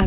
À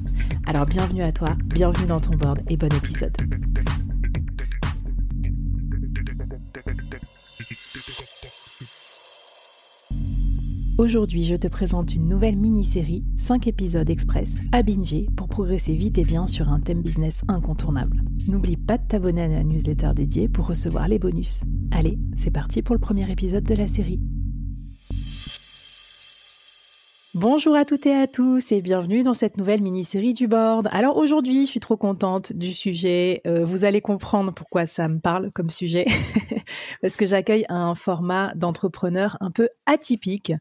Alors bienvenue à toi, bienvenue dans ton board et bon épisode. Aujourd'hui, je te présente une nouvelle mini-série, 5 épisodes express à binger pour progresser vite et bien sur un thème business incontournable. N'oublie pas de t'abonner à la newsletter dédiée pour recevoir les bonus. Allez, c'est parti pour le premier épisode de la série. Bonjour à toutes et à tous et bienvenue dans cette nouvelle mini-série du board. Alors aujourd'hui, je suis trop contente du sujet. Vous allez comprendre pourquoi ça me parle comme sujet. Parce que j'accueille un format d'entrepreneur un peu atypique.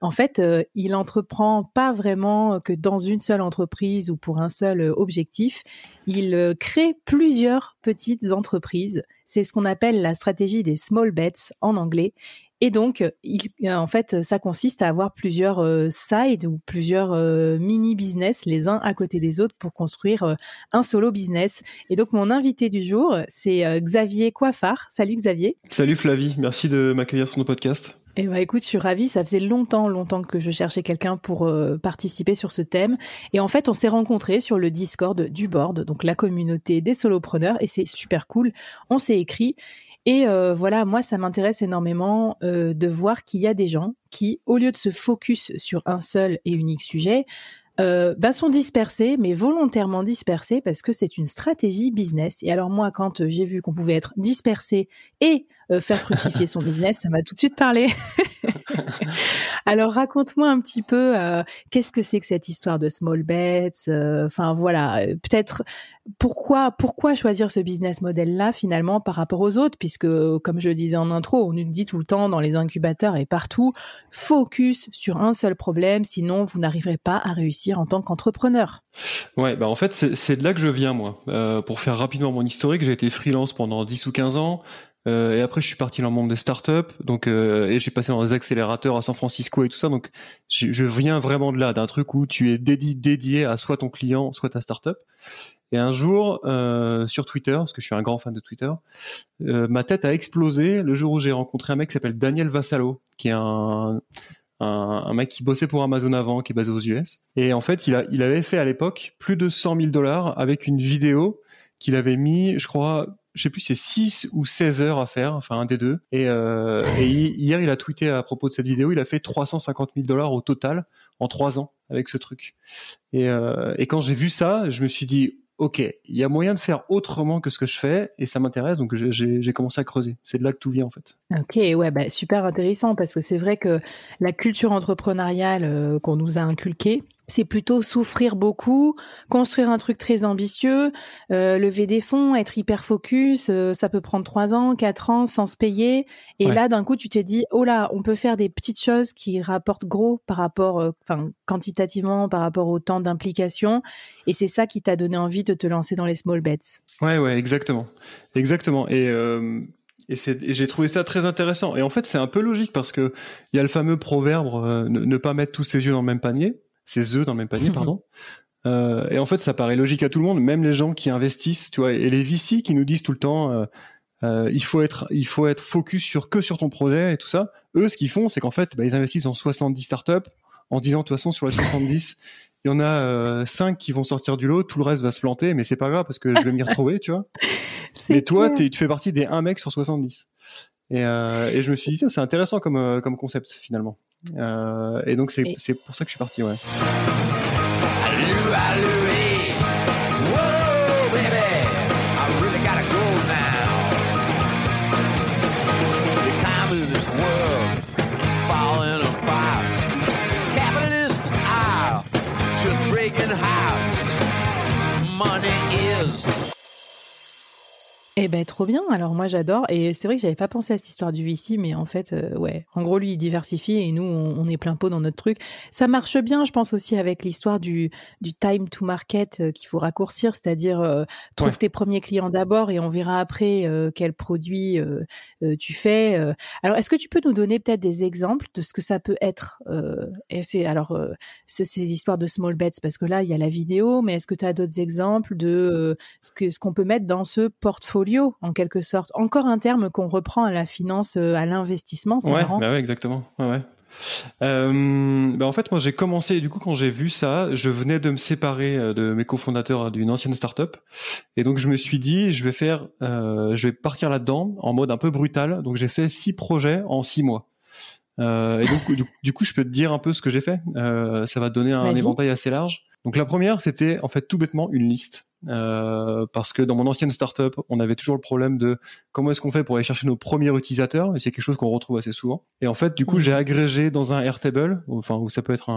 En fait, il entreprend pas vraiment que dans une seule entreprise ou pour un seul objectif. Il crée plusieurs petites entreprises. C'est ce qu'on appelle la stratégie des small bets en anglais. Et donc, en fait, ça consiste à avoir plusieurs sides ou plusieurs mini-business les uns à côté des autres pour construire un solo business. Et donc, mon invité du jour, c'est Xavier Coiffard. Salut Xavier. Salut Flavie, merci de m'accueillir sur nos podcasts. Eh ben écoute, je suis ravie, ça faisait longtemps que je cherchais quelqu'un pour participer sur ce thème. Et en fait, on s'est rencontrés sur le Discord du board, donc la communauté des solopreneurs, et c'est super cool. On s'est écrit. Et voilà, moi, ça m'intéresse énormément de voir qu'il y a des gens qui, au lieu de se focus sur un seul et unique sujet, sont dispersés, mais volontairement dispersés, parce que c'est une stratégie business. Et alors moi, quand j'ai vu qu'on pouvait être dispersé et faire fructifier son business, ça m'a tout de suite parlé. Alors raconte-moi un petit peu, qu'est-ce que c'est que cette histoire de small bets ? Enfin voilà, peut-être pourquoi choisir ce business model-là finalement par rapport aux autres ? Puisque comme je le disais en intro, on nous dit tout le temps dans les incubateurs et partout, focus sur un seul problème, sinon vous n'arriverez pas à réussir en tant qu'entrepreneur. Ouais, bah en fait c'est de là que je viens moi. Pour faire rapidement mon historique, j'ai été freelance pendant 10 ou 15 ans. Et après, je suis parti dans le monde des startups, et j'ai passé dans les accélérateurs à San Francisco et tout ça. Donc, je viens vraiment de là, d'un truc où tu es dédié à soit ton client, soit ta startup. Et un jour, sur Twitter, parce que je suis un grand fan de Twitter, ma tête a explosé le jour où j'ai rencontré un mec qui s'appelle Daniel Vassallo, qui est un mec qui bossait pour Amazon avant, qui est basé aux US. Et en fait, il avait fait à l'époque plus de $100,000 avec une vidéo qu'il avait mis, je sais plus, c'est 6 ou 16 heures à faire, enfin un des deux. Et hier, il a tweeté à propos de cette vidéo, il a fait $350,000 au total en 3 ans avec ce truc. Et quand j'ai vu ça, je me suis dit, ok, il y a moyen de faire autrement que ce que je fais et ça m'intéresse, donc j'ai commencé à creuser. C'est de là que tout vient en fait. Ok, ouais, bah, super intéressant parce que c'est vrai que la culture entrepreneuriale qu'on nous a inculquée, c'est plutôt souffrir beaucoup, construire un truc très ambitieux, lever des fonds, être hyper focus, ça peut prendre 3 ans, 4 ans sans se payer. Et ouais. Là, d'un coup, tu t'es dit, oh là, on peut faire des petites choses qui rapportent gros par rapport, quantitativement, par rapport au temps d'implication. Et c'est ça qui t'a donné envie de te lancer dans les small bets. Ouais, exactement. Et j'ai trouvé ça très intéressant. Et en fait, c'est un peu logique parce que il y a le fameux proverbe ne pas mettre tous ses œufs dans le même panier. Ces œufs dans le même panier, pardon. Et en fait, ça paraît logique à tout le monde, même les gens qui investissent, tu vois, et les VC qui nous disent tout le temps, il faut être focus sur ton projet et tout ça. Eux, ce qu'ils font, c'est qu'en fait, ils investissent dans 70 startups en disant, de toute façon, sur les 70, il y en a 5 qui vont sortir du lot, tout le reste va se planter, mais c'est pas grave parce que je vais m'y retrouver, tu vois. Mais toi, tu fais partie des 1 mec sur 70. Et je me suis dit, tiens, c'est intéressant comme concept finalement. Et donc c'est pour ça que je suis parti, ouais. Eh ben trop bien, alors moi j'adore, et c'est vrai que j'avais pas pensé à cette histoire du VC, mais en fait ouais, en gros lui il diversifie et nous on est plein pot dans notre truc. Ça marche bien, je pense aussi avec l'histoire du time to market qu'il faut raccourcir, c'est-à-dire trouve tes premiers clients d'abord et on verra après quel produit tu fais. Alors est-ce que tu peux nous donner peut-être des exemples de ce que ça peut être et c'est alors ces histoires de small bets, parce que là il y a la vidéo, mais est-ce que tu as d'autres exemples de ce qu'on peut mettre dans ce portfolio en quelque sorte, encore un terme qu'on reprend à la finance, à l'investissement, c'est marrant. Bah ouais, exactement. Ouais. Bah en fait, moi j'ai commencé, et du coup quand j'ai vu ça, je venais de me séparer de mes cofondateurs d'une ancienne startup, et donc je me suis dit je vais partir là-dedans en mode un peu brutal. Donc j'ai fait 6 projets en 6 mois. Et donc du coup je peux te dire un peu ce que j'ai fait. Ça va te donner un éventail assez large. Donc la première, c'était en fait tout bêtement une liste. Parce que dans mon ancienne startup, on avait toujours le problème de comment est-ce qu'on fait pour aller chercher nos premiers utilisateurs, et c'est quelque chose qu'on retrouve assez souvent. Et en fait, du coup, j'ai agrégé dans un Airtable, enfin où ça peut être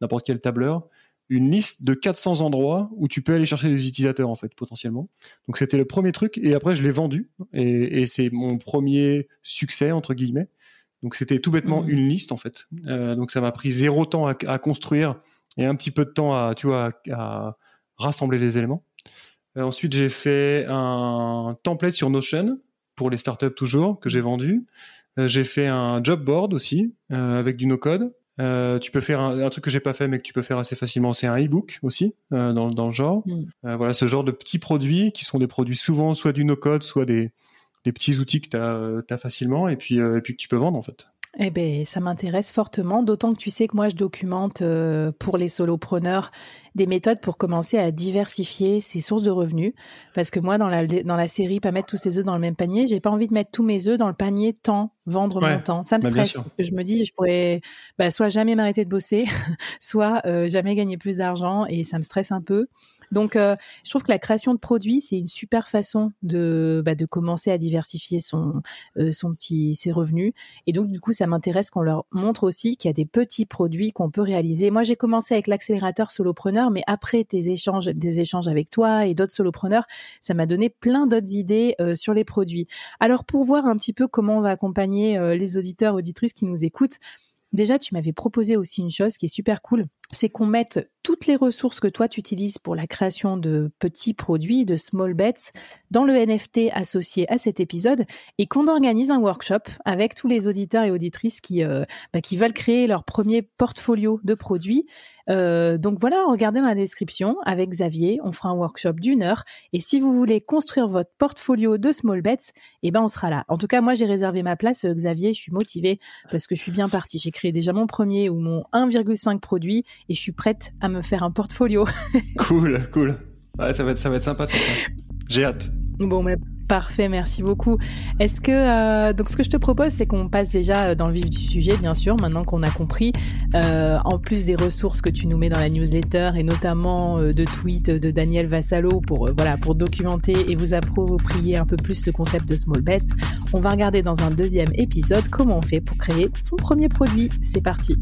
n'importe quel tableur, une liste de 400 endroits où tu peux aller chercher des utilisateurs en fait potentiellement. Donc c'était le premier truc, et après je l'ai vendu, et c'est mon premier succès entre guillemets. Donc c'était tout bêtement une liste en fait. Donc ça m'a pris 0 temps à construire et un petit peu de temps à rassembler les éléments. Ensuite, j'ai fait un template sur Notion pour les startups toujours que j'ai vendu. J'ai fait un job board aussi avec du no-code. Tu peux faire un truc que j'ai pas fait mais que tu peux faire assez facilement, c'est un e-book aussi dans le genre. Voilà, ce genre de petits produits qui sont des produits souvent soit du no-code, soit des petits outils que t'as facilement et puis que tu peux vendre en fait. Eh ben, ça m'intéresse fortement, d'autant que tu sais que moi, je documente pour les solopreneurs des méthodes pour commencer à diversifier ses sources de revenus. Parce que moi, dans la série, pas mettre tous ses œufs dans le même panier, j'ai pas envie de mettre tous mes œufs dans le panier tant vendre mon temps. Ça me stresse parce que je me dis, je pourrais soit jamais m'arrêter de bosser, soit jamais gagner plus d'argent, et ça me stresse un peu. Donc, je trouve que la création de produits, c'est une super façon de commencer à diversifier ses revenus. Et donc, du coup, ça m'intéresse qu'on leur montre aussi qu'il y a des petits produits qu'on peut réaliser. Moi, j'ai commencé avec l'accélérateur solopreneur, mais après des échanges avec toi et d'autres solopreneurs, ça m'a donné plein d'autres idées sur les produits. Alors, pour voir un petit peu comment on va accompagner les auditeurs, auditrices qui nous écoutent, déjà, tu m'avais proposé aussi une chose qui est super cool, c'est qu'on mette toutes les ressources que toi tu utilises pour la création de petits produits, de small bets, dans le NFT associé à cet épisode, et qu'on organise un workshop avec tous les auditeurs et auditrices qui veulent créer leur premier portfolio de produits. Donc voilà, regardez dans la description, avec Xavier, on fera un workshop d'1 heure, et si vous voulez construire votre portfolio de small bets, on sera là. En tout cas, moi j'ai réservé ma place, Xavier, je suis motivée parce que je suis bien partie. J'ai créé déjà mon premier ou mon 1,5 produit, et je suis prête à me faire un portfolio. Cool. Ouais, ça va être sympa tout ça. J'ai hâte. Bon, parfait, merci beaucoup. Est-ce que donc ce que je te propose, c'est qu'on passe déjà dans le vif du sujet, bien sûr, maintenant qu'on a compris, en plus des ressources que tu nous mets dans la newsletter, et notamment de tweets de Daniel Vassallo pour documenter et vous approprier un peu plus ce concept de small bets. On va regarder dans un 2e épisode comment on fait pour créer son premier produit. C'est parti.